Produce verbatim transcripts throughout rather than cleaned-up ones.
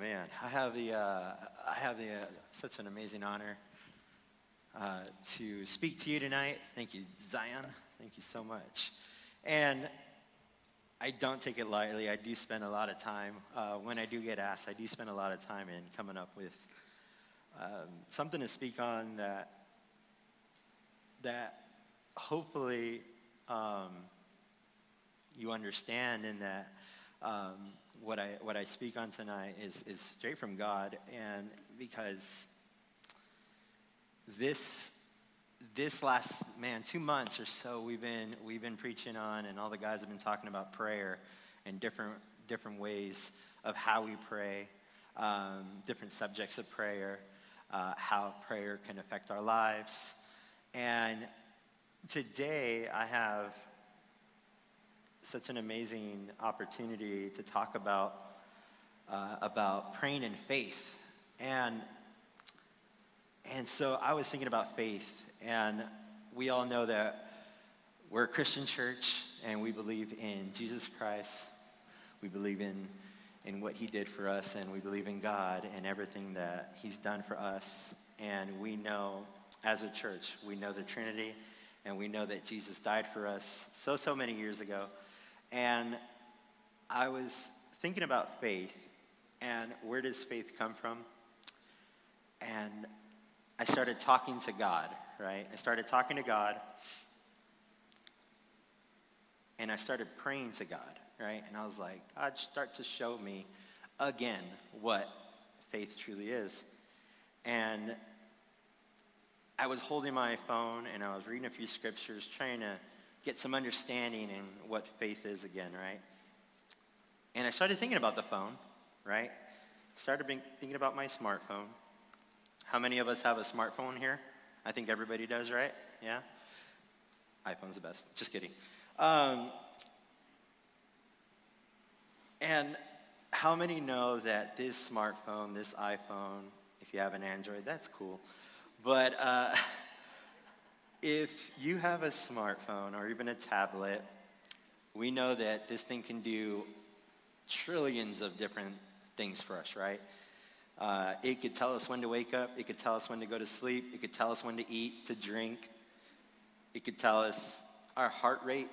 man, I have the uh, I have the uh, such an amazing honor uh, to speak to you tonight. Thank you, Zion. Thank you so much. And I don't take it lightly. I do spend a lot of time uh, when I do get asked. I do spend a lot of time in coming up with um, something to speak on that that hopefully um, you understand, in that. Um, What I what I speak on tonight is is straight from God, and because this this last man two months or so we've been we've been preaching on, and all the guys have been talking about prayer and different different ways of how we pray, um, different subjects of prayer, uh, how prayer can affect our lives. And today I have such an amazing opportunity to talk about uh, about praying in faith, and and so I was thinking about faith, and we all know that we're a Christian church, and we believe in Jesus Christ, we believe in in what He did for us, and we believe in God and everything that He's done for us, and we know as a church we know the Trinity, and we know that Jesus died for us so so many years ago. And I was thinking about faith, and where does faith come from? And I started talking to God, right? I started talking to God, and I started praying to God, right? And I was like, God, start to show me again what faith truly is. And I was holding my phone, and I was reading a few scriptures, trying to get some understanding in what faith is again, right? And I started thinking about the phone, right? Started being, thinking about my smartphone. How many of us have a smartphone here? I think everybody does, right? Yeah? iPhone's the best. Just kidding. Um, and how many know that this smartphone, this iPhone, if you have an Android, that's cool. But uh, if you have a smartphone or even a tablet, we know that this thing can do trillions of different things for us, right? Uh, it could tell us when to wake up. It could tell us when to go to sleep. It could tell us when to eat, to drink. It could tell us our heart rate,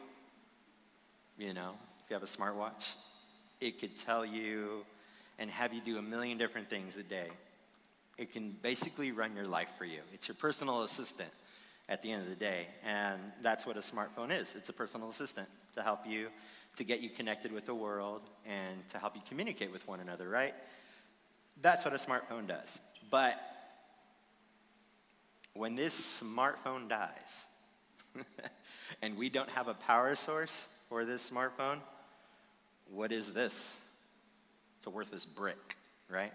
you know, if you have a smartwatch. It could tell you and have you do a million different things a day. It can basically run your life for you. It's your personal assistant at the end of the day, and that's what a smartphone is. It's a personal assistant to help you, to get you connected with the world, and to help you communicate with one another, right? That's what a smartphone does. But when this smartphone dies, and we don't have a power source for this smartphone, what is this? It's a worthless brick, right?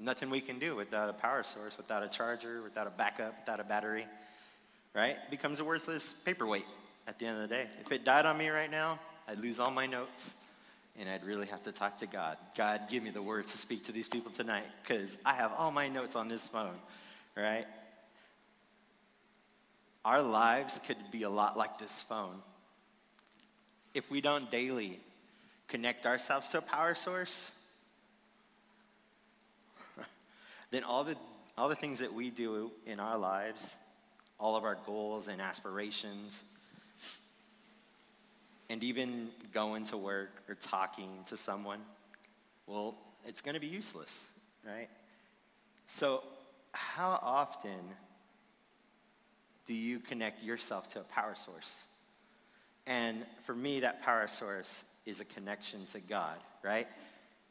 Nothing we can do without a power source, without a charger, without a backup, without a battery, right? It becomes a worthless paperweight at the end of the day. If it died on me right now, I'd lose all my notes, and I'd really have to talk to God. God, give me the words to speak to these people tonight, because I have all my notes on this phone, right? Our lives could be a lot like this phone. If we don't daily connect ourselves to a power source, then all the all the things that we do in our lives, all of our goals and aspirations, and even going to work or talking to someone, well, it's going to be useless, right? So how often do you connect yourself to a power source? And for me, that power source is a connection to God, right?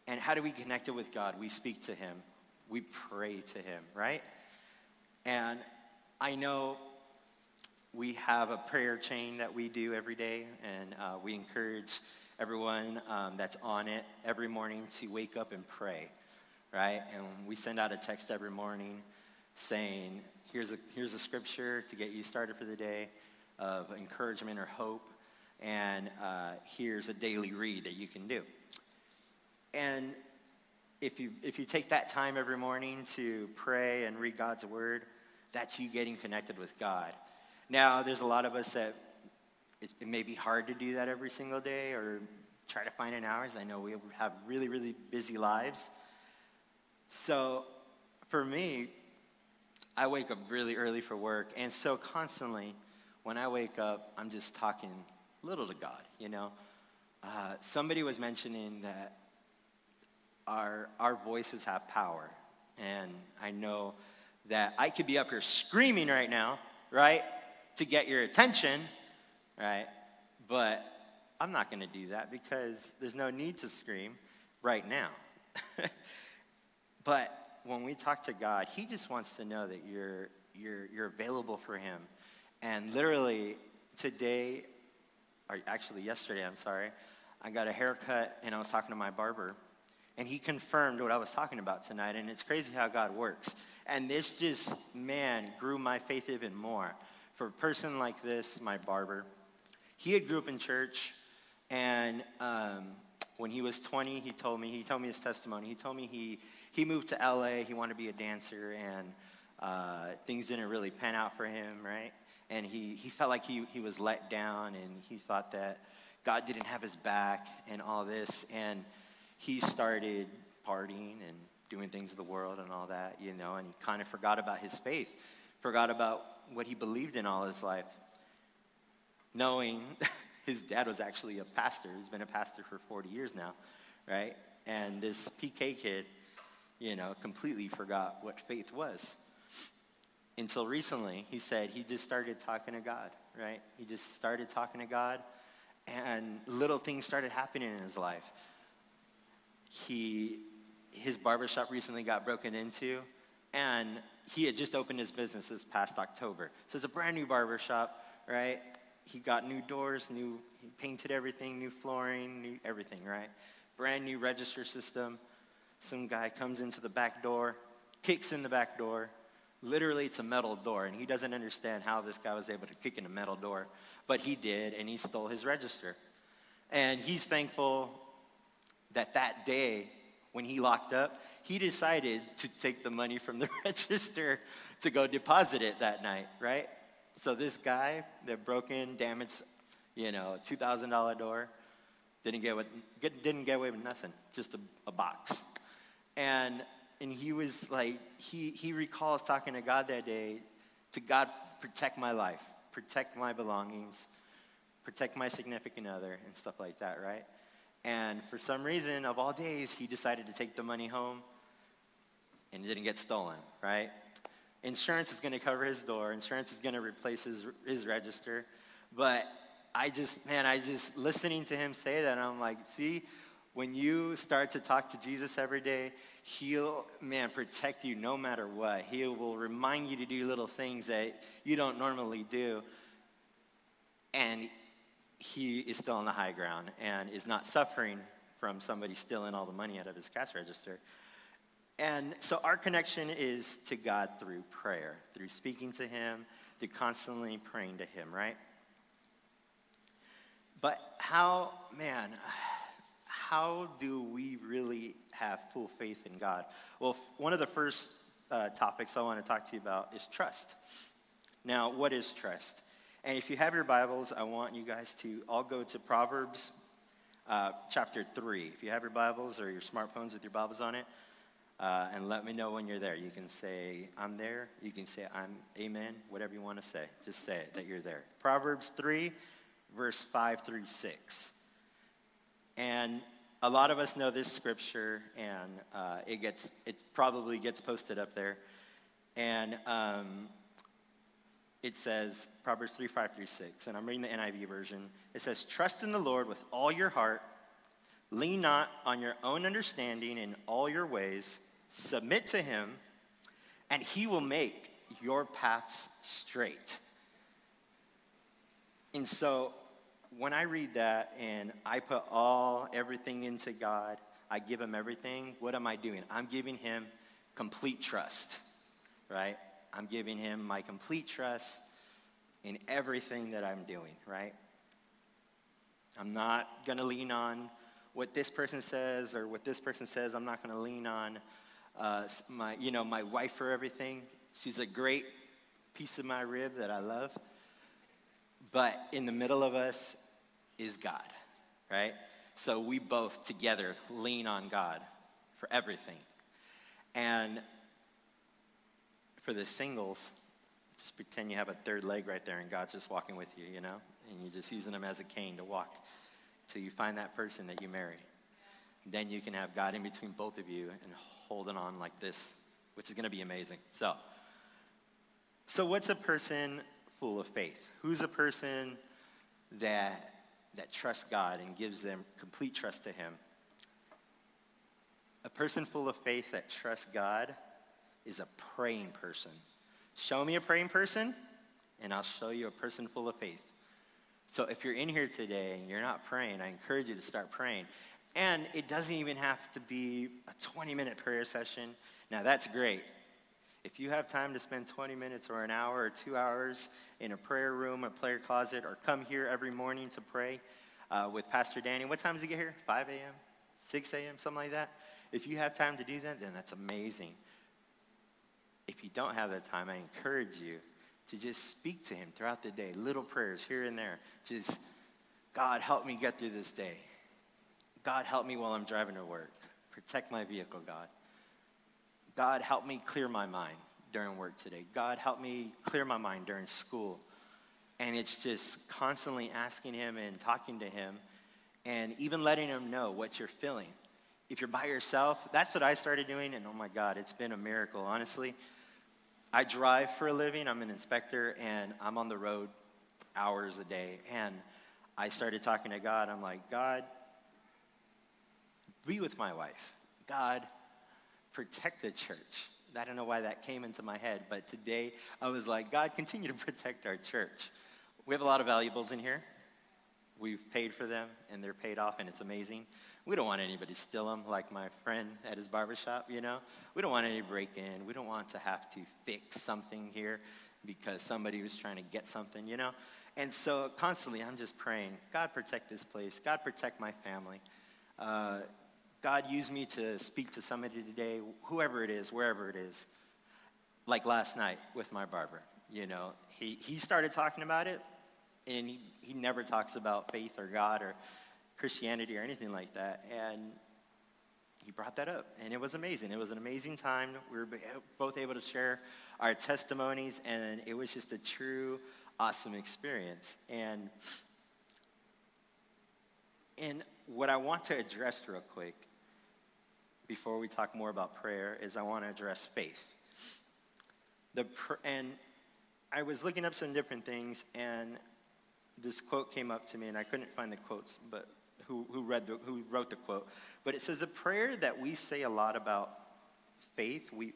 And how do we connect it with God? We speak to Him. We pray to Him, right? And I know we have a prayer chain that we do every day, and uh, we encourage everyone um, that's on it every morning to wake up and pray, right? And we send out a text every morning saying, here's a, here's a scripture to get you started for the day of encouragement or hope, and uh, here's a daily read that you can do. And If you if you take that time every morning to pray and read God's word, that's you getting connected with God. Now, there's a lot of us that it, it may be hard to do that every single day or try to find an hour. I know we have really, really busy lives, So for me, I wake up really early for work, and so constantly when I wake up, I'm just talking little to God, you know. Uh, somebody was mentioning that our our voices have power, and I know that I could be up here screaming right now, right, to get your attention, right, but I'm not going to do that because there's no need to scream right now. But when we talk to God, he just wants to know that you're you're you're available for him. And literally today, or actually yesterday, I'm sorry, I got a haircut and I was talking to my barber, and he confirmed what I was talking about tonight. And it's crazy how God works. And this just, man, grew my faith even more. For a person like this, my barber, he had grew up in church, and um, when he was twenty, he told me, he told me his testimony. He told me he, he moved to L A, he wanted to be a dancer, and uh, things didn't really pan out for him, right? And he, he felt like he, he was let down, and he thought that God didn't have his back and all this. And he started partying and doing things of the world and all that, you know, and he kind of forgot about his faith, forgot about what he believed in all his life, knowing his dad was actually a pastor. He's been a pastor for forty years now, right? And this P K kid, you know, completely forgot what faith was. Until recently, he said he just started talking to God, right? He just started talking to God, and little things started happening in his life. He, his barbershop recently got broken into, and he had just opened his business this past October. So it's a brand new barbershop, right? He got new doors, new, he painted everything, new flooring, new everything, right? Brand new register system. Some guy comes into the back door, kicks in the back door. Literally, it's a metal door, and he doesn't understand how this guy was able to kick in a metal door, but he did, and he stole his register. And he's thankful that that day, when he locked up, he decided to take the money from the register to go deposit it that night, right? So this guy that broke in, damaged, you know, two thousand dollar door, didn't get with, didn't get away with nothing, just a, a box. And and he was like, he he recalls talking to God that day, to God, protect my life, protect my belongings, protect my significant other, and stuff like that, right? And for some reason, of all days, he decided to take the money home, and it didn't get stolen, right? Insurance is going to cover his door. Insurance is going to replace his his register. But I just, man, I just, listening to him say that, I'm like, see, when you start to talk to Jesus every day, he'll, man, protect you no matter what. He will remind you to do little things that you don't normally do. And he is still on the high ground and is not suffering from somebody stealing all the money out of his cash register. And so our connection is to God through prayer, through speaking to him, through constantly praying to him, right? But how, man, how do we really have full faith in God? Well, one of the first uh, topics I want to talk to you about is trust. Now, what is trust? And if you have your Bibles, I want you guys to all go to Proverbs uh, chapter three. If you have your Bibles or your smartphones with your Bibles on it, Uh, and let me know when you're there. You can say, I'm there. You can say, I'm amen. Whatever you want to say. Just say it, that you're there. Proverbs three, verse five through six. And a lot of us know this scripture, and uh, it gets, it probably gets posted up there. And um, it says, Proverbs three, five through six. And I'm reading the N I V version. It says, trust in the Lord with all your heart. Lean not on your own understanding. In all your ways submit to him, and he will make your paths straight. And so when I read that and I put all, everything into God, I give him everything, what am I doing? I'm giving him complete trust, right? I'm giving him my complete trust in everything that I'm doing, right? I'm not going to lean on what this person says or what this person says. I'm not going to lean on uh, my, you know, my wife for everything. She's a great piece of my rib that I love. But in the middle of us is God, right? So we both together lean on God for everything. And for the singles, just pretend you have a third leg right there and God's just walking with you, you know? And you're just using them as a cane to walk till you find that person that you marry. Then you can have God in between both of you and holding on like this, which is going to be amazing. So, so what's a person full of faith? Who's a person that that trusts God and gives them complete trust to him? A person full of faith that trusts God is a praying person. Show me a praying person, and I'll show you a person full of faith. So if you're in here today and you're not praying, I encourage you to start praying. And it doesn't even have to be a twenty-minute prayer session. Now, that's great. If you have time to spend twenty minutes or an hour or two hours in a prayer room, a prayer closet, or come here every morning to pray uh, with Pastor Danny. What time does he get here? five a.m., six a.m., something like that? If you have time to do that, then that's amazing. If you don't have that time, I encourage you to just speak to him throughout the day, little prayers here and there. Just, God, help me get through this day. God, help me while I'm driving to work. Protect my vehicle, God. God, help me clear my mind during work today. God, help me clear my mind during school. And it's just constantly asking him and talking to him and even letting him know what you're feeling. If you're by yourself, that's what I started doing, and oh my God, it's been a miracle, honestly. I drive for a living. I'm an inspector, and I'm on the road hours a day. And I started talking to God. I'm like, God, be with my wife. God, protect the church. I don't know why that came into my head, but today I was like, God, continue to protect our church. We have a lot of valuables in here. We've paid for them, and they're paid off, and it's amazing. We don't want anybody to steal them like my friend at his barbershop, you know. We don't want any break-in. We don't want to have to fix something here because somebody was trying to get something, you know. And so constantly I'm just praying, God, protect this place. God, protect my family. Uh, God, use me to speak to somebody today, whoever it is, wherever it is. Like last night with my barber, you know, he, he started talking about it, and he, he never talks about faith or God or Christianity or anything like that. And he brought that up, and it was amazing. It was an amazing time. We were both able to share our testimonies, and it was just a true, awesome experience. And and what I want to address real quick before we talk more about prayer is I want to address faith. The pr- and I was looking up some different things, and this quote came up to me, and I couldn't find the quotes, but who who read the, who wrote the quote? But it says the prayer that we say a lot about faith. We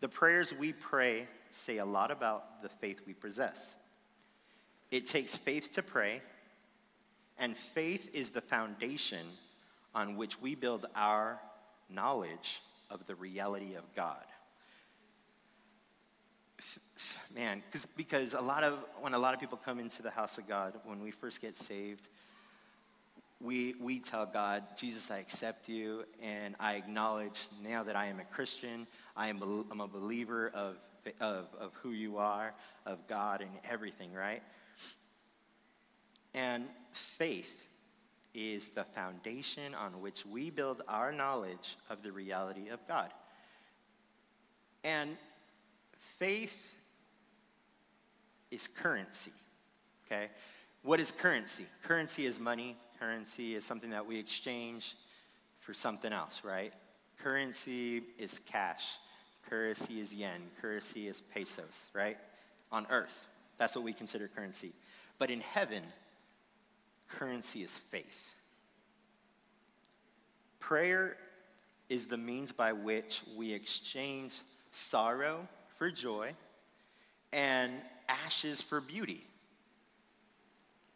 the prayers we pray say a lot about the faith we possess. It takes faith to pray, and faith is the foundation on which we build our knowledge of the reality of God. Man, because because a lot of when a lot of people come into the house of God, when we first get saved, we we tell God, Jesus, I accept you, and I acknowledge now that I am a Christian. I am a, I'm a believer of, of of who you are, of God and everything, right? And faith is the foundation on which we build our knowledge of the reality of God. And faith is currency, okay? What is currency? Currency is money. Currency is something that we exchange for something else, right? Currency is cash. Currency is yen. Currency is pesos, right? On earth, that's what we consider currency. But in heaven, currency is faith. Prayer is the means by which we exchange sorrow for joy and ashes for beauty.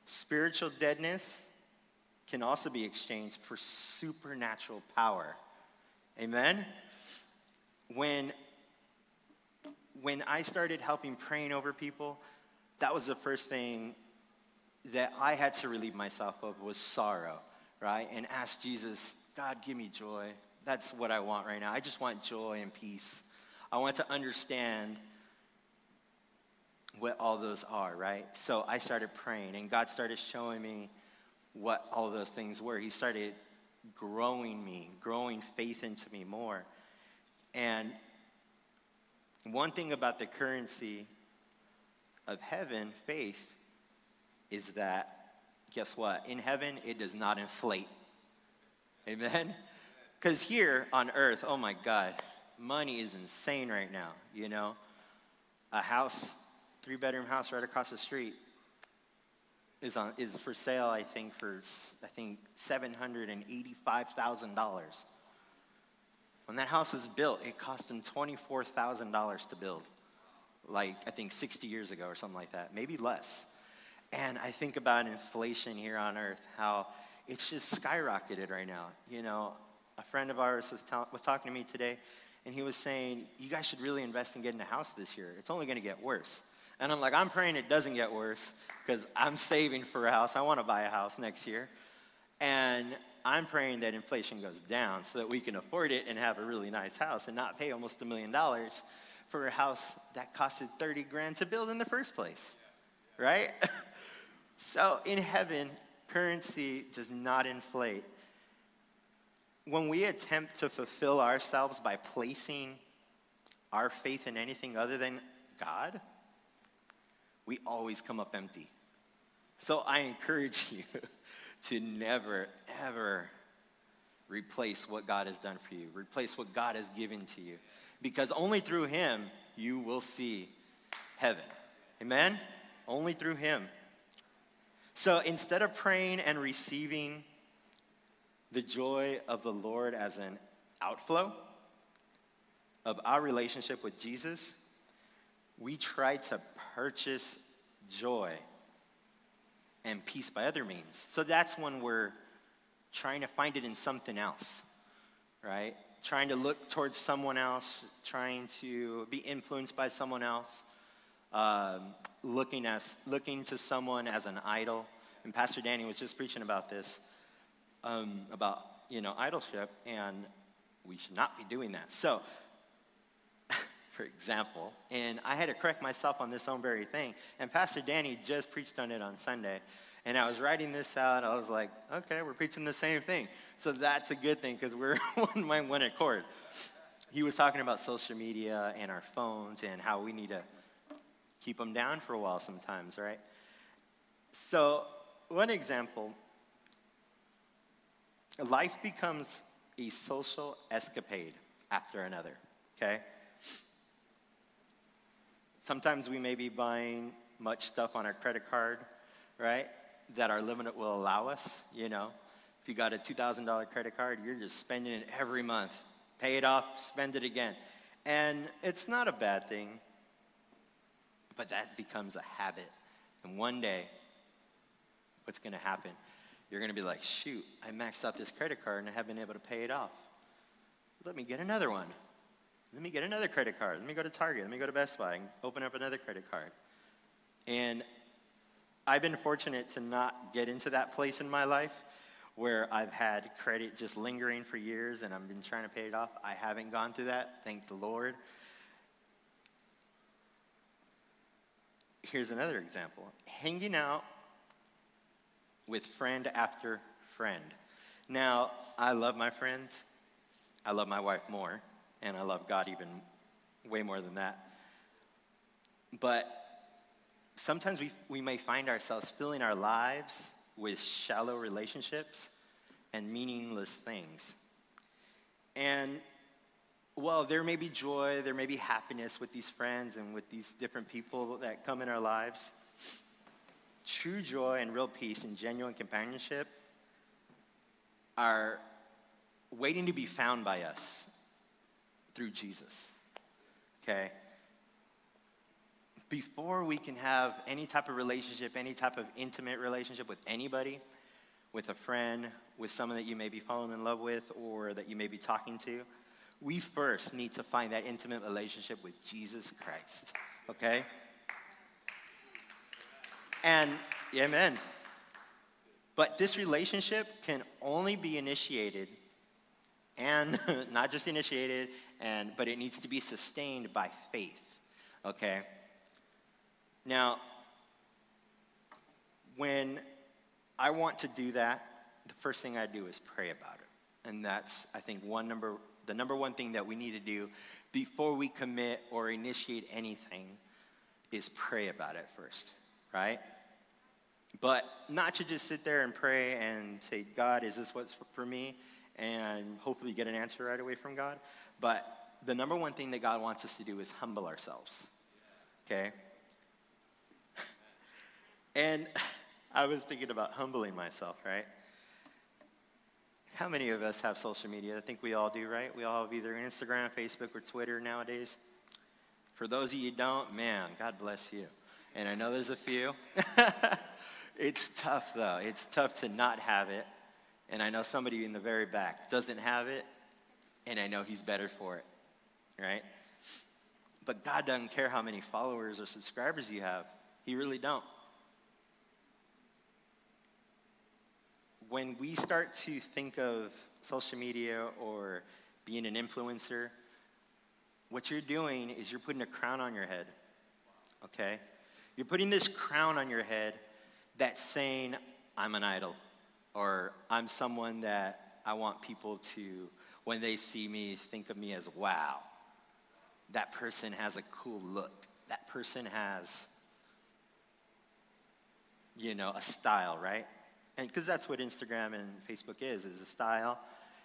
Spiritual deadness can also be exchanged for supernatural power. Amen? When, when I started helping praying over people, that was the first thing that I had to relieve myself of was sorrow, right? And ask Jesus, God, give me joy. That's what I want right now. I just want joy and peace. I want to understand what all those are, right? So I started praying, and God started showing me what all those things were. He started growing me, growing faith into me more. And one thing about the currency of heaven, faith, is that, guess what? In heaven, it does not inflate. Amen? Because here on earth, oh my God, money is insane right now, you know? A house, three-bedroom house right across the street is on is for sale, I think, for I think seven hundred eighty-five thousand dollars. When that house was built, it cost them twenty-four thousand dollars to build, like I think sixty years ago or something like that, maybe less. And I think about inflation here on earth, how it's just skyrocketed right now. You know, a friend of ours was, ta- was talking to me today, and he was saying, you guys should really invest in getting a house this year. It's only going to get worse. And I'm like, I'm praying it doesn't get worse because I'm saving for a house. I want to buy a house next year. And I'm praying that inflation goes down so that we can afford it and have a really nice house and not pay almost a million dollars for a house that costed thirty grand to build in the first place, right? So in heaven, currency does not inflate. When we attempt to fulfill ourselves by placing our faith in anything other than God, we always come up empty. So I encourage you to never, ever replace what God has done for you. Replace what God has given to you. Because only through him, you will see heaven. Amen? Only through him. So instead of praying and receiving the joy of the Lord as an outflow of our relationship with Jesus, we try to purchase joy and peace by other means. So that's when we're trying to find it in something else, right? Trying to look towards someone else, trying to be influenced by someone else, um, looking as looking to someone as an idol. And Pastor Danny was just preaching about this, um, about, you know, idolship, and we should not be doing that. So, for example, and I had to correct myself on this own very thing. And Pastor Danny just preached on it on Sunday. And I was writing this out. I was like, okay, we're preaching the same thing. So that's a good thing because we're one mind, one accord. He was talking about social media and our phones and how we need to keep them down for a while sometimes, right? So one example, life becomes a social escapade after another, okay? Sometimes we may be buying much stuff on our credit card, right, that our limit will allow us, you know. If you got a two thousand dollars credit card, you're just spending it every month. Pay it off, spend it again. And it's not a bad thing, but that becomes a habit. And one day, what's going to happen? You're going to be like, shoot, I maxed out this credit card and I haven't been able to pay it off. Let me get another one. Let me get another credit card. Let me go to Target. Let me go to Best Buy and open up another credit card. And I've been fortunate to not get into that place in my life where I've had credit just lingering for years and I've been trying to pay it off. I haven't gone through that, thank the Lord. Here's another example. Hanging out with friend after friend. Now, I love my friends. I love my wife more. And I love God even way more than that. But sometimes we, we may find ourselves filling our lives with shallow relationships and meaningless things. And while there may be joy, there may be happiness with these friends and with these different people that come in our lives, true joy and real peace and genuine companionship are waiting to be found by us through Jesus, okay? Before we can have any type of relationship, any type of intimate relationship with anybody, with a friend, with someone that you may be falling in love with or that you may be talking to, we first need to find that intimate relationship with Jesus Christ, okay? And, amen. But this relationship can only be initiated and not just initiated, and but it needs to be sustained by faith, okay? Now, when I want to do that, the first thing I do is pray about it. And that's, I think, one number the number one thing that we need to do before we commit or initiate anything is pray about it first, right? But not to just sit there and pray and say, God, is this what's for me? And hopefully get an answer right away from God. But the number one thing that God wants us to do is humble ourselves, okay? And I was thinking about humbling myself, right? How many of us have social media? I think we all do, right? We all have either Instagram, Facebook, or Twitter nowadays. For those of you who don't, man, God bless you. And I know there's a few. It's tough, though. It's tough to not have it. And I know somebody in the very back doesn't have it, and I know he's better for it, right? But God doesn't care how many followers or subscribers you have. He really don't. When we start to think of social media or being an influencer, what you're doing is you're putting a crown on your head, okay? You're putting this crown on your head that's saying, I'm an idol, or I'm someone that I want people to, when they see me, think of me as, wow, that person has a cool look. That person has, you know, a style, right? And because that's what Instagram and Facebook is, is a style.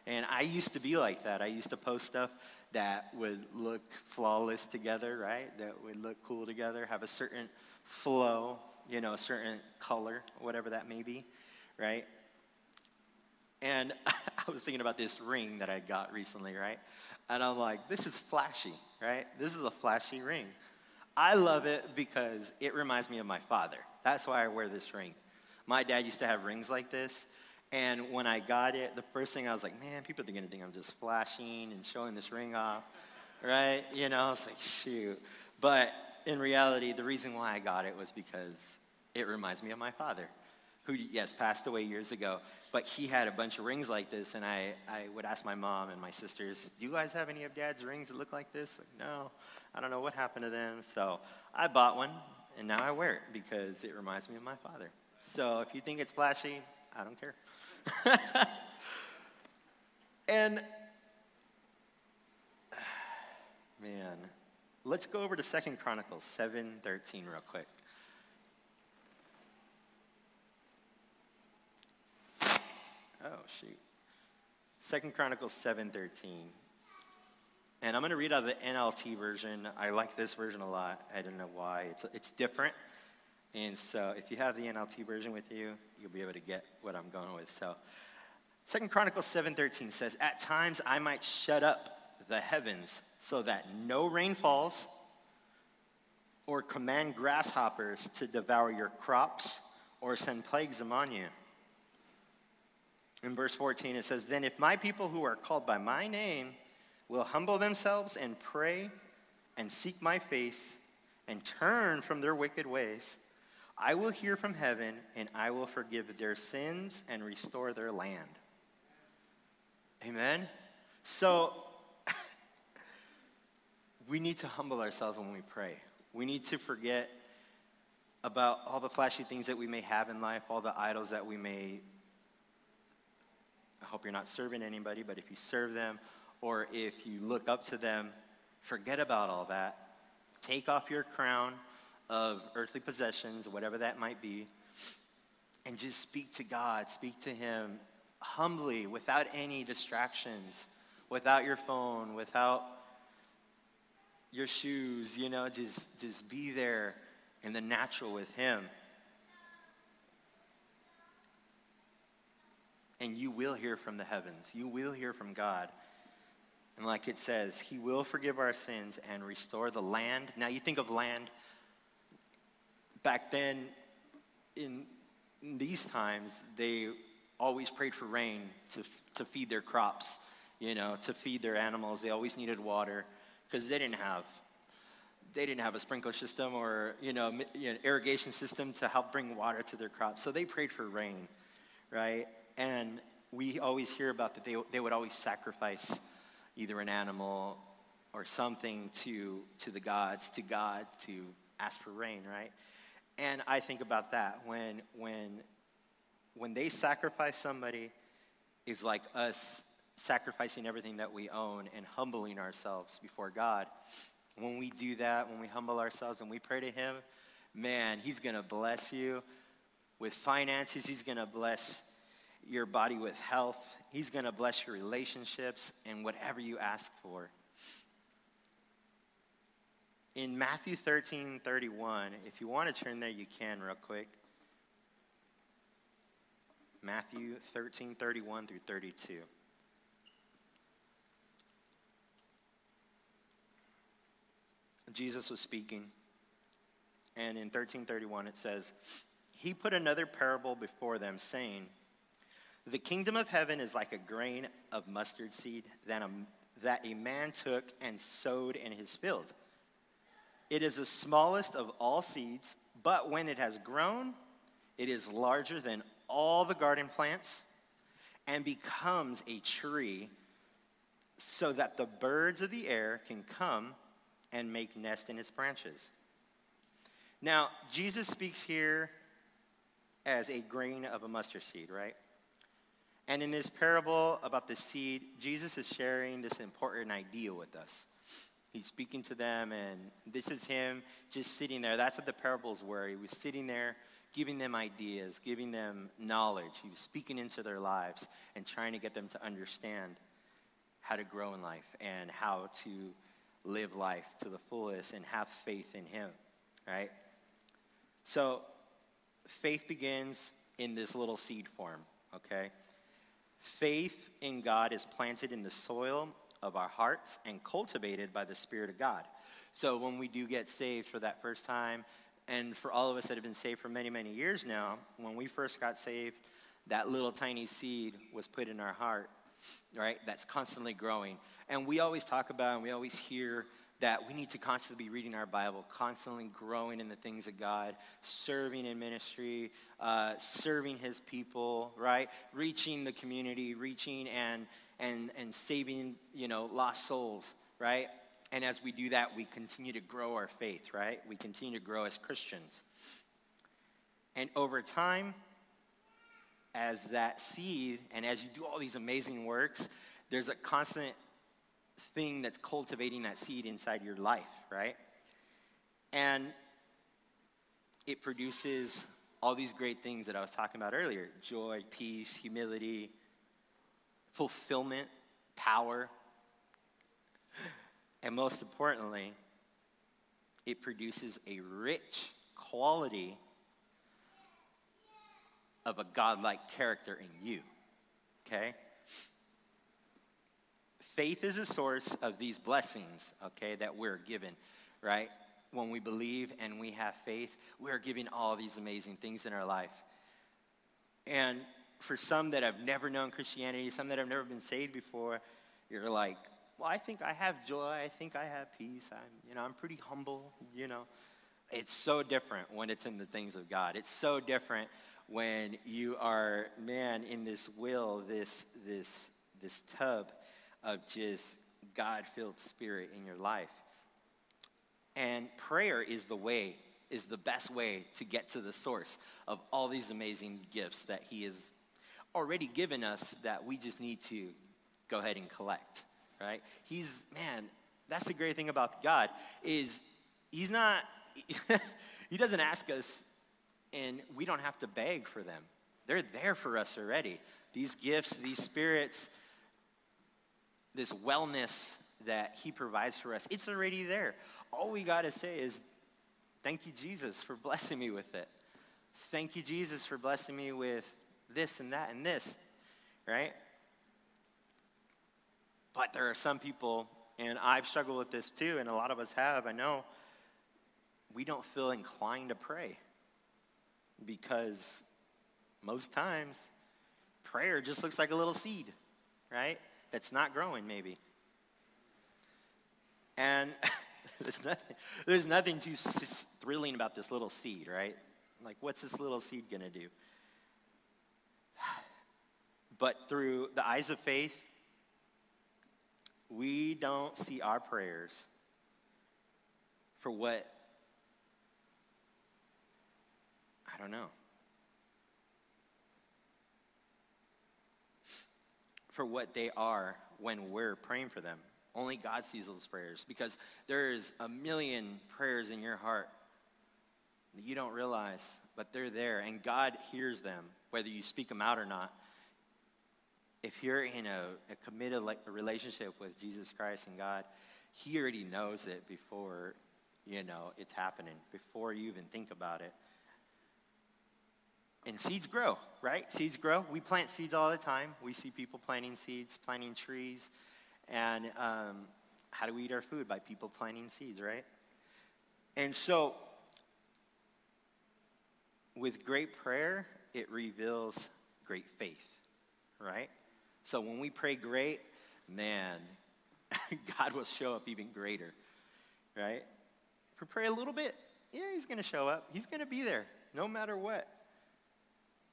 And I used to be like that. I used to post stuff that would look flawless together, right? That would look cool together, have a certain flow, you know, a certain color, whatever that may be, right? And I was thinking about this ring that I got recently, right? And I'm like, this is flashy, right? This is a flashy ring. I love it because it reminds me of my father. That's why I wear this ring. My dad used to have rings like this, and when I got it, the first thing I was like, man, people are going to think I'm just flashing and showing this ring off, right? You know, I was like, shoot. But in reality, the reason why I got it was because it reminds me of my father, who, yes, passed away years ago, but he had a bunch of rings like this, and I, I would ask my mom and my sisters, do you guys have any of Dad's rings that look like this? Like, no, I don't know what happened to them. So I bought one, and now I wear it because it reminds me of my father. So if you think it's flashy, I don't care. And, man, let's go over to Second Chronicles seven thirteen real quick. Oh, shoot. Second Chronicles seven thirteen. And I'm going to read out of the N L T version. I like this version a lot. I don't know why. It's, it's different. And so if you have the N L T version with you, you'll be able to get what I'm going with. So Second Chronicles seven thirteen says, at times I might shut up the heavens so that no rain falls, or command grasshoppers to devour your crops, or send plagues among you. In verse fourteen it says, then if my people who are called by my name will humble themselves and pray and seek my face and turn from their wicked ways, I will hear from heaven, and I will forgive their sins and restore their land. Amen? So, we need to humble ourselves when we pray. We need to forget about all the flashy things that we may have in life, all the idols that we may, I hope you're not serving anybody, but if you serve them, or if you look up to them, forget about all that. Take off your crown of earthly possessions, whatever that might be, and just speak to God, speak to him humbly, without any distractions, without your phone, without your shoes, you know, just, just be there in the natural with him. And you will hear from the heavens. You will hear from God. And like it says, he will forgive our sins and restore the land. Now you think of land. Back then, in, in these times, they always prayed for rain to, to feed their crops, you know, to feed their animals. They always needed water because they didn't have they didn't have a sprinkler system or, you know, an irrigation system to help bring water to their crops. So they prayed for rain, right? And we always hear about that they, they would always sacrifice either an animal or something to, to the gods, to God, to ask for rain, right? And I think about that. When, when, when they sacrifice somebody, it's like us sacrificing everything that we own and humbling ourselves before God. When we do that, when we humble ourselves and we pray to him, man, he's going to bless you with finances. He's going to bless your body with health. He's going to bless your relationships and whatever you ask for. In Matthew thirteen thirty-one, if you want to turn there, you can real quick. Matthew thirteen thirty-one through thirty-two. Jesus was speaking, and in thirteen thirty-one it says, he put another parable before them, saying, the kingdom of heaven is like a grain of mustard seed that a, that a man took and sowed in his field. It is the smallest of all seeds, but when it has grown, it is larger than all the garden plants and becomes a tree, so that the birds of the air can come and make nest in its branches. Now, Jesus speaks here as a grain of a mustard seed, right? And in this parable about the seed, Jesus is sharing this important idea with us. He's speaking to them, and this is him just sitting there. That's what the parables were. He was sitting there giving them ideas, giving them knowledge. He was speaking into their lives and trying to get them to understand how to grow in life and how to live life to the fullest and have faith in him, right? So faith begins in this little seed form, okay? Faith in God is planted in the soil of our hearts and cultivated by the Spirit of God. So when we do get saved for that first time, and for all of us that have been saved for many, many years now, when we first got saved, that little tiny seed was put in our heart, right? That's constantly growing. And we always talk about and we always hear that we need to constantly be reading our Bible, constantly growing in the things of God, serving in ministry, uh, serving his people, right? Reaching the community, reaching and and and saving, you know, lost souls, right? And as we do that, we continue to grow our faith, right? We continue to grow as Christians. And over time, as that seed, and as you do all these amazing works, there's a constant thing that's cultivating that seed inside your life, right? And it produces all these great things that I was talking about earlier: joy, peace, humility, fulfillment, power. And most importantly, it produces a rich quality of a godlike character in you, okay? Faith is a source of these blessings, okay, that we're given, right? When we believe and we have faith, we're given all these amazing things in our life. And for some that have never known Christianity, some that have never been saved before, you're like, well, I think I have joy, I think I have peace, I'm, you know, I'm pretty humble, you know. It's so different when it's in the things of God. It's so different when you are, man, in this will, this, this, this tub of just God-filled spirit in your life. And prayer is the way, is the best way to get to the source of all these amazing gifts that he has already given us that we just need to go ahead and collect. Right? He's, man, that's the great thing about God, is he's not, he doesn't ask us and we don't have to beg for them. They're there for us already. These gifts, these spirits, this wellness that he provides for us, it's already there. All we got to say is, thank you, Jesus, for blessing me with it. Thank you, Jesus, for blessing me with this and that and this, right? But there are some people, and I've struggled with this too, and a lot of us have, I know, we don't feel inclined to pray because most times prayer just looks like a little seed, right? That's not growing maybe. And there's nothing, there's nothing too thrilling about this little seed, right? Like, what's this little seed going to do? But through the eyes of faith, we don't see our prayers for what, I don't know. for what they are when we're praying for them. Only God sees those prayers, because there is a million prayers in your heart that you don't realize, but they're there, and God hears them, whether you speak them out or not. If you're in a, a committed like, a relationship with Jesus Christ and God, he already knows it before, you know, it's happening, before you even think about it. And seeds grow, right? Seeds grow. We plant seeds all the time. We see people planting seeds, planting trees. And um, how do we eat our food? By people planting seeds, right? And so with great prayer, it reveals great faith, right? So when we pray great, man, God will show up even greater, right? If we pray a little bit, yeah, he's going to show up. He's going to be there no matter what.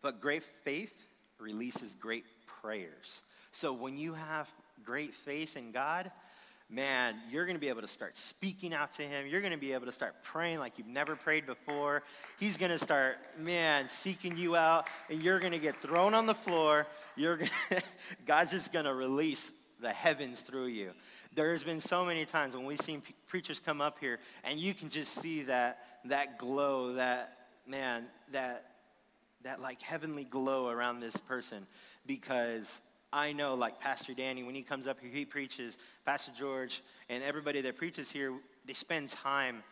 But great faith releases great prayers. So when you have great faith in God, man, you're going to be able to start speaking out to him. You're going to be able to start praying like you've never prayed before. He's going to start, man, seeking you out, and you're going to get thrown on the floor. You're going to, God's just going to release the heavens through you. There's been so many times when we've seen preachers come up here, and you can just see that that glow, that, man, that that like heavenly glow around this person, because I know, like Pastor Danny, when he comes up here, he preaches, Pastor George, and everybody that preaches here, they spend time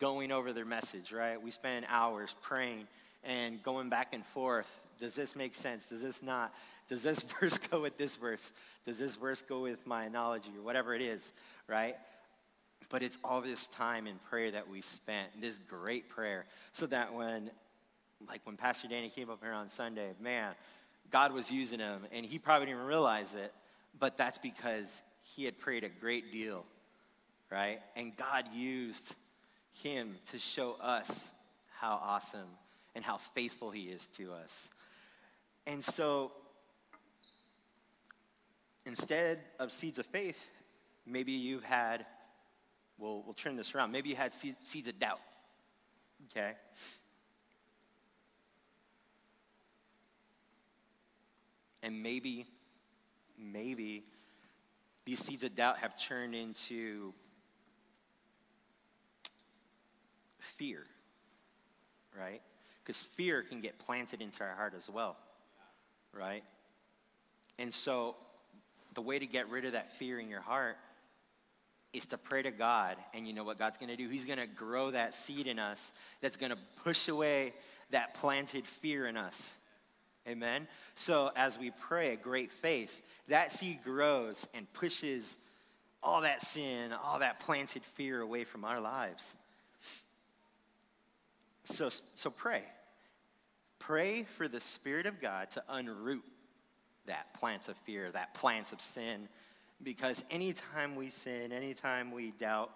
going over their message, right? We spend hours praying and going back and forth. Does this make sense? Does this not? Does this verse go with this verse? Does this verse go with my analogy or whatever it is, right? But it's all this time in prayer that we spent, this great prayer, so that when, like when Pastor Danny came up here on Sunday, man, God was using him, and he probably didn't even realize it, but that's because he had prayed a great deal, right? And God used him to show us how awesome and how faithful he is to us. And so instead of seeds of faith, maybe you had, well, we'll turn this around, maybe you had seeds of doubt, okay? And maybe, maybe these seeds of doubt have turned into fear, right? Because fear can get planted into our heart as well, right? And so the way to get rid of that fear in your heart is to pray to God. And you know what God's going to do? He's going to grow that seed in us that's going to push away that planted fear in us. Amen. So as we pray, great faith, that seed grows and pushes all that sin, all that planted fear away from our lives. So, so pray. Pray for the Spirit of God to unroot that plant of fear, that plant of sin. Because anytime we sin, anytime we doubt,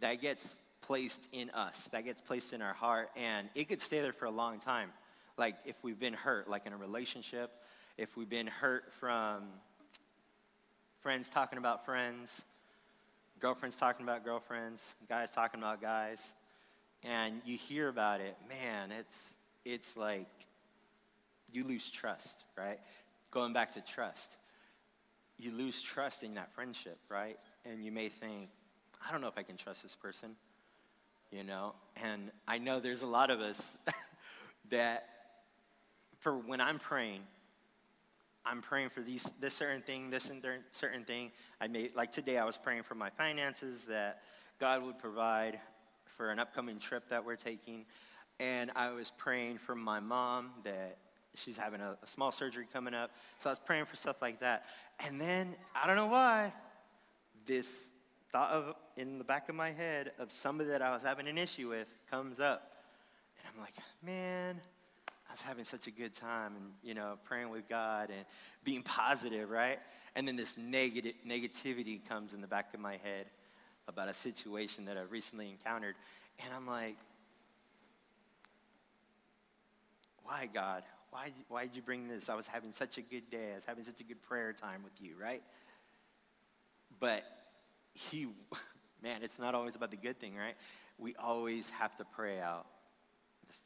that gets placed in us. That gets placed in our heart. And it could stay there for a long time. Like if we've been hurt, like in a relationship, if we've been hurt from friends talking about friends, girlfriends talking about girlfriends, guys talking about guys, and you hear about it, man, it's it's like you lose trust, right? Going back to trust. You lose trust in that friendship, right? And you may think, I don't know if I can trust this person, you know? And I know there's a lot of us that for when I'm praying, I'm praying for these, this certain thing, this and certain thing. I made, like today I was praying for my finances, that God would provide for an upcoming trip that we're taking. And I was praying for my mom, that she's having a, a small surgery coming up. So I was praying for stuff like that. And then, I don't know why, this thought of in the back of my head of somebody that I was having an issue with comes up. And I'm like, man, I was having such a good time, and you know, praying with God and being positive, right? And then this negative negativity comes in the back of my head about a situation that I recently encountered. And I'm like, why, God? Why, why did you bring this? I was having such a good day. I was having such a good prayer time with you, right? But he, man, it's not always about the good thing, right? We always have to pray out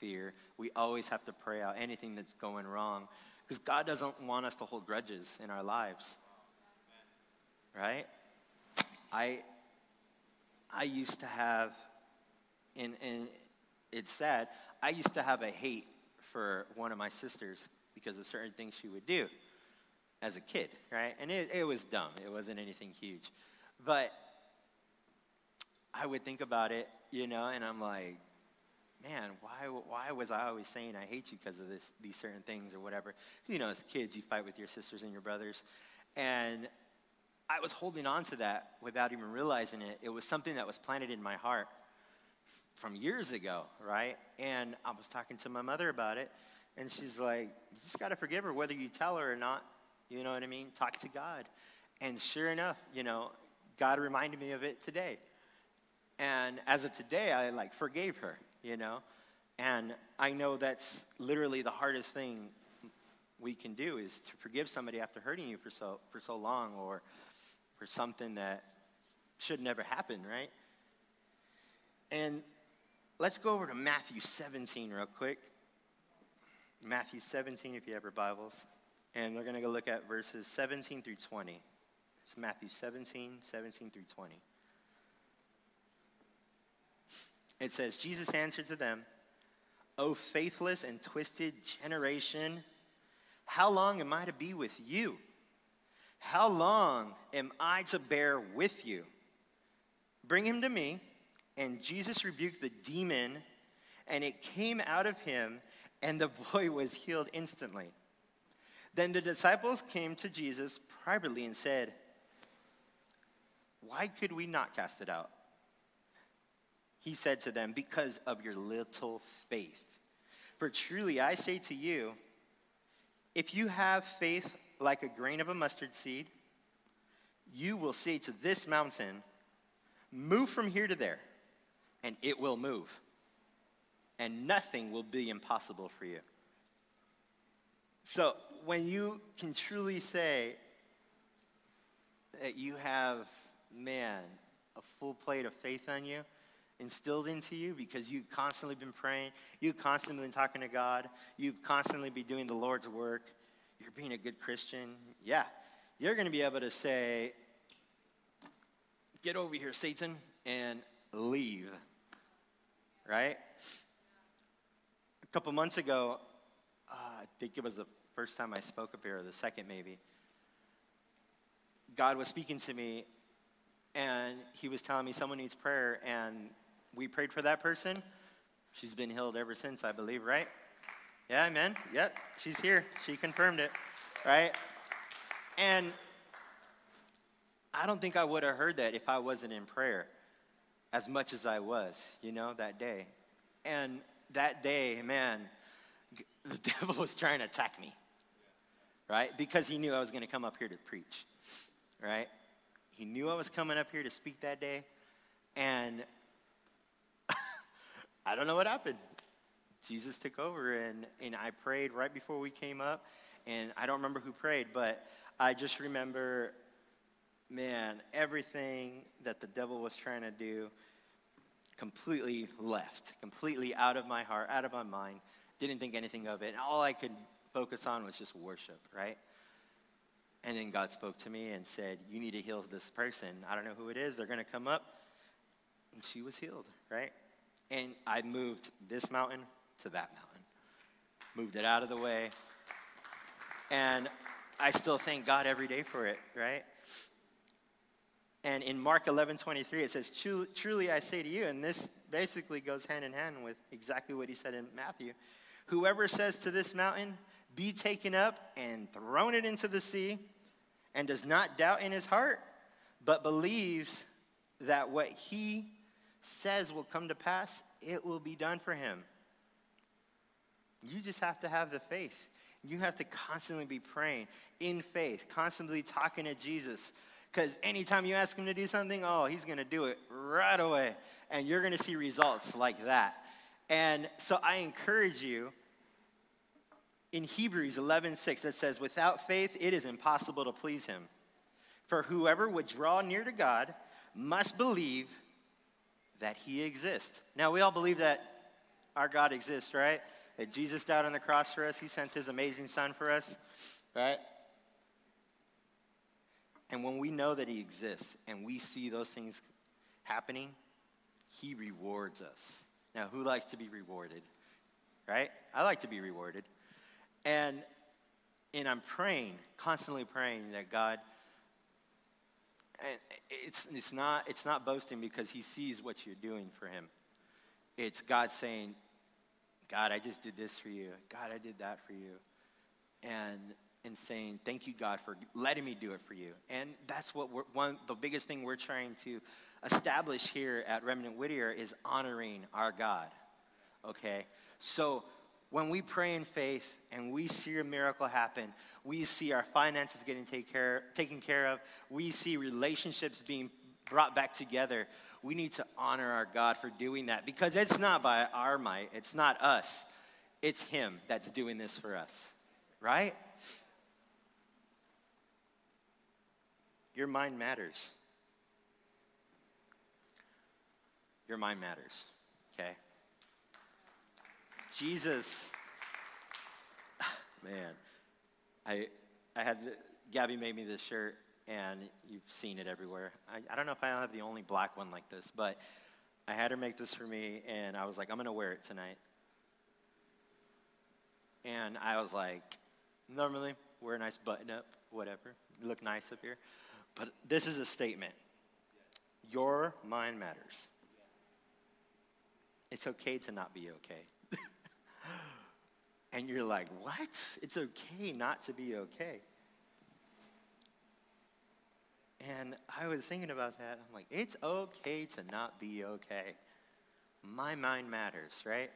fear. We always have to pray out anything that's going wrong. Because God doesn't want us to hold grudges in our lives. Right? I I used to have, and, and it's sad, I used to have a hate for one of my sisters because of certain things she would do as a kid, right? And it, it was dumb. It wasn't anything huge. But I would think about it, you know, and I'm like, man, why why was I always saying I hate you because of this, these certain things or whatever? You know, as kids, you fight with your sisters and your brothers. And I was holding on to that without even realizing it. It was something that was planted in my heart from years ago, right? And I was talking to my mother about it, and she's like, you just got to forgive her whether you tell her or not. You know what I mean? Talk to God. And sure enough, you know, God reminded me of it today. And as of today, I like forgave her, you know? And I know that's literally the hardest thing we can do is to forgive somebody after hurting you for so for so long or for something that should never happen, right? And let's go over to Matthew seventeen real quick. Matthew seventeen, if you have your Bibles. And we're going to go look at verses seventeen through twenty. It's Matthew seventeen, seventeen through twenty. It says, Jesus answered to them, O faithless and twisted generation, how long am I to be with you? How long am I to bear with you? Bring him to me. And Jesus rebuked the demon, and it came out of him, and the boy was healed instantly. Then the disciples came to Jesus privately and said, why could we not cast it out? He said to them, because of your little faith. For truly I say to you, if you have faith like a grain of a mustard seed, you will say to this mountain, move from here to there, and it will move, and nothing will be impossible for you. So when you can truly say that you have, man, a full plate of faith on you, instilled into you because you've constantly been praying, you've constantly been talking to God, you've constantly been doing the Lord's work, you're being a good Christian, yeah, you're going to be able to say, get over here, Satan, and leave, right? A couple months ago, uh, I think it was the first time I spoke up here, or the second maybe, God was speaking to me, and he was telling me someone needs prayer, and we prayed for that person. She's been healed ever since, I believe, right? Yeah, amen. Yep, she's here. She confirmed it, right? And I don't think I would have heard that if I wasn't in prayer as much as I was, you know, that day. And that day, man, the devil was trying to attack me, right? Because he knew I was going to come up here to preach, right? He knew I was coming up here to speak that day, and I don't know what happened. Jesus took over, and, and I prayed right before we came up, and I don't remember who prayed, but I just remember, man, everything that the devil was trying to do completely left, completely out of my heart, out of my mind, didn't think anything of it, and all I could focus on was just worship, right? And then God spoke to me and said, you need to heal this person. I don't know who it is. They're going to come up. And she was healed, right? And I moved this mountain to that mountain. Moved it out of the way. And I still thank God every day for it, right? And in Mark eleven twenty-three, it says, truly I say to you, and this basically goes hand in hand with exactly what he said in Matthew. Whoever says to this mountain, be taken up and thrown it into the sea, and does not doubt in his heart, but believes that what he says will come to pass, it will be done for him. You just have to have the faith. You have to constantly be praying in faith, constantly talking to Jesus, because anytime you ask him to do something, oh, he's going to do it right away, and you're going to see results like that. And so I encourage you, in Hebrews eleven six, it says, without faith, it is impossible to please him. For whoever would draw near to God must believe that he exists. Now, we all believe that our God exists, right? that Jesus died on the cross for us. He sent his amazing son for us, right? And when we know that he exists and we see those things happening, he rewards us. Now, who likes to be rewarded, right? I like to be rewarded. And and I'm praying, constantly praying that God, and it's it's not it's not boasting because he sees what you're doing for him. It's God saying, God, I just did this for you. God, I did that for you. And and saying, thank you, God, for letting me do it for you. And that's what we're, one, the biggest thing we're trying to establish here at Remnant Whittier is honoring our God, okay? So when we pray in faith and we see a miracle happen, we see our finances getting take care, taken care of, we see relationships being brought back together, we need to honor our God for doing that because it's not by our might, it's not us, it's him that's doing this for us, right? Your mind matters. Your mind matters, okay? Jesus, man, I I had, Gabby made me this shirt, and you've seen it everywhere. I, I don't know if I have the only black one like this, but I had her make this for me, and I was like, I'm going to wear it tonight. And I was like, normally, wear a nice button-up, whatever. You look nice up here. But this is a statement. Your mind matters. It's okay to not be okay. And you're like, what? It's okay not to be okay. And I was thinking about that. I'm like, it's okay to not be okay. My mind matters, right?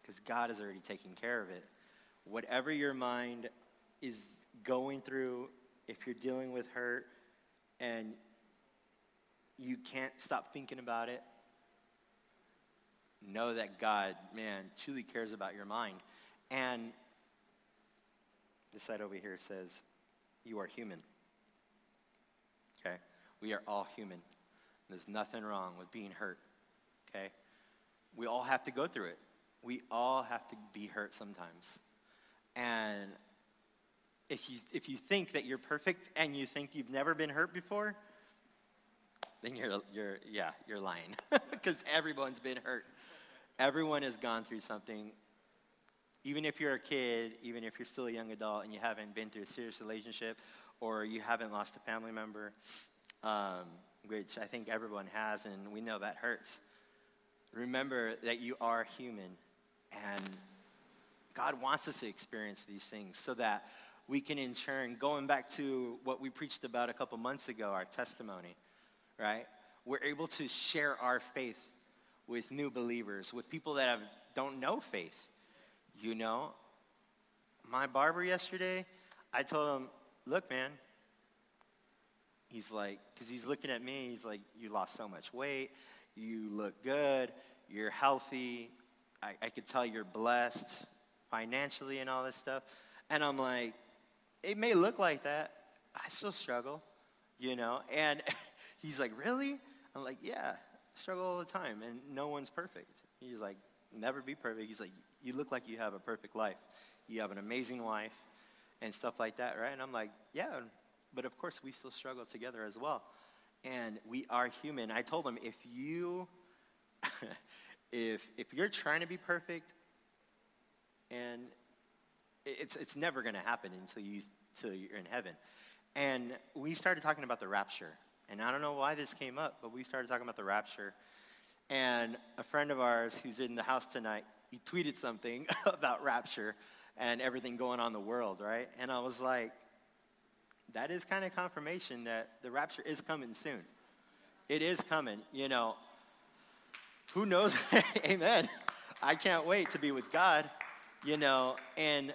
Because God is already taking care of it. Whatever your mind is going through, if you're dealing with hurt and you can't stop thinking about it, know that God, man, truly cares about your mind. And this side over here says, you are human. Okay? We are all human. There's nothing wrong with being hurt. Okay? We all have to go through it. We all have to be hurt sometimes. And if you if you think that you're perfect and you think you've never been hurt before, then you're you're yeah, you're lying. Because everyone's been hurt. Everyone has gone through something. Even if you're a kid, even if you're still a young adult and you haven't been through a serious relationship or you haven't lost a family member, um, which I think everyone has, and we know that hurts, remember that you are human, and God wants us to experience these things so that we can, in turn, going back to what we preached about a couple months ago, our testimony, right? We're able to share our faith with new believers, with people that have, don't know faith. You know, my barber yesterday, I told him, look, man, he's like, because he's looking at me, he's like, you lost so much weight, you look good, you're healthy, I, I could tell you're blessed financially and all this stuff. And I'm like, it may look like that, I still struggle, you know. And he's like, really? I'm like, yeah, I struggle all the time, and no one's perfect. He's like, never be perfect. He's like, you look like you have a perfect life. You have an amazing life and stuff like that, right? And I'm like, yeah, but of course we still struggle together as well. And we are human. I told him, if you, if if you're trying to be perfect, and it's it's never going to happen until, you, until you're in heaven. And we started talking about the rapture. And I don't know why this came up, but we started talking about the rapture. And a friend of ours who's in the house tonight, he tweeted something about rapture and everything going on in the world, right? And I was like, that is kind of confirmation that the rapture is coming soon. It is coming, you know. Who knows? Amen. I can't wait to be with God, you know. And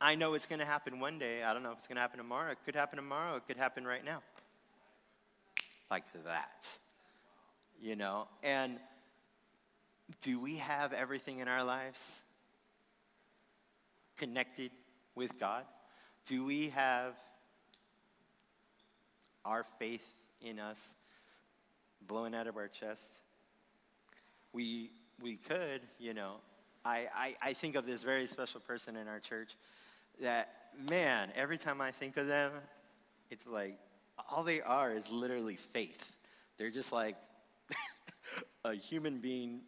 I know it's going to happen one day. I don't know if it's going to happen tomorrow. It could happen tomorrow. It could happen right now. Like that, you know. And do we have everything in our lives connected with God? Do we have our faith in us blowing out of our chest? We we could, you know, I, I, I think of this very special person in our church that, man, every time I think of them, it's like all they are is literally faith. They're just like a human being,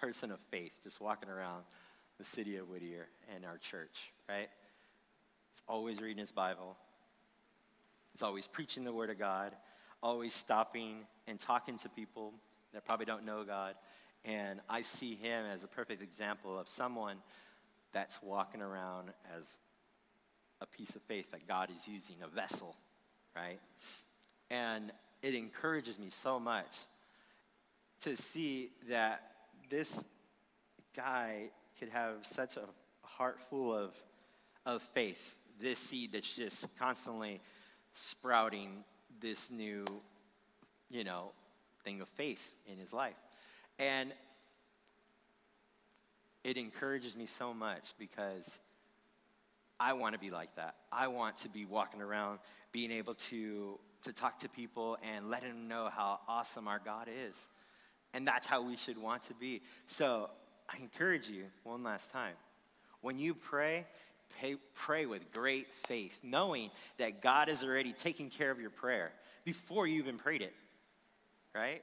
person of faith, just walking around the city of Whittier and our church, right? He's always reading his Bible. He's always preaching the Word of God, always stopping and talking to people that probably don't know God. And I see him as a perfect example of someone that's walking around as a piece of faith that God is using, a vessel, right? And it encourages me so much to see that this guy could have such a heart full of, of faith, this seed that's just constantly sprouting this new, you know, thing of faith in his life. And it encourages me so much because I want to be like that. I want to be walking around being able to, to talk to people and let them know how awesome our God is. And that's how we should want to be. So I encourage you one last time. When you pray, pay, pray with great faith, knowing that God is already taking care of your prayer before you even prayed it, right?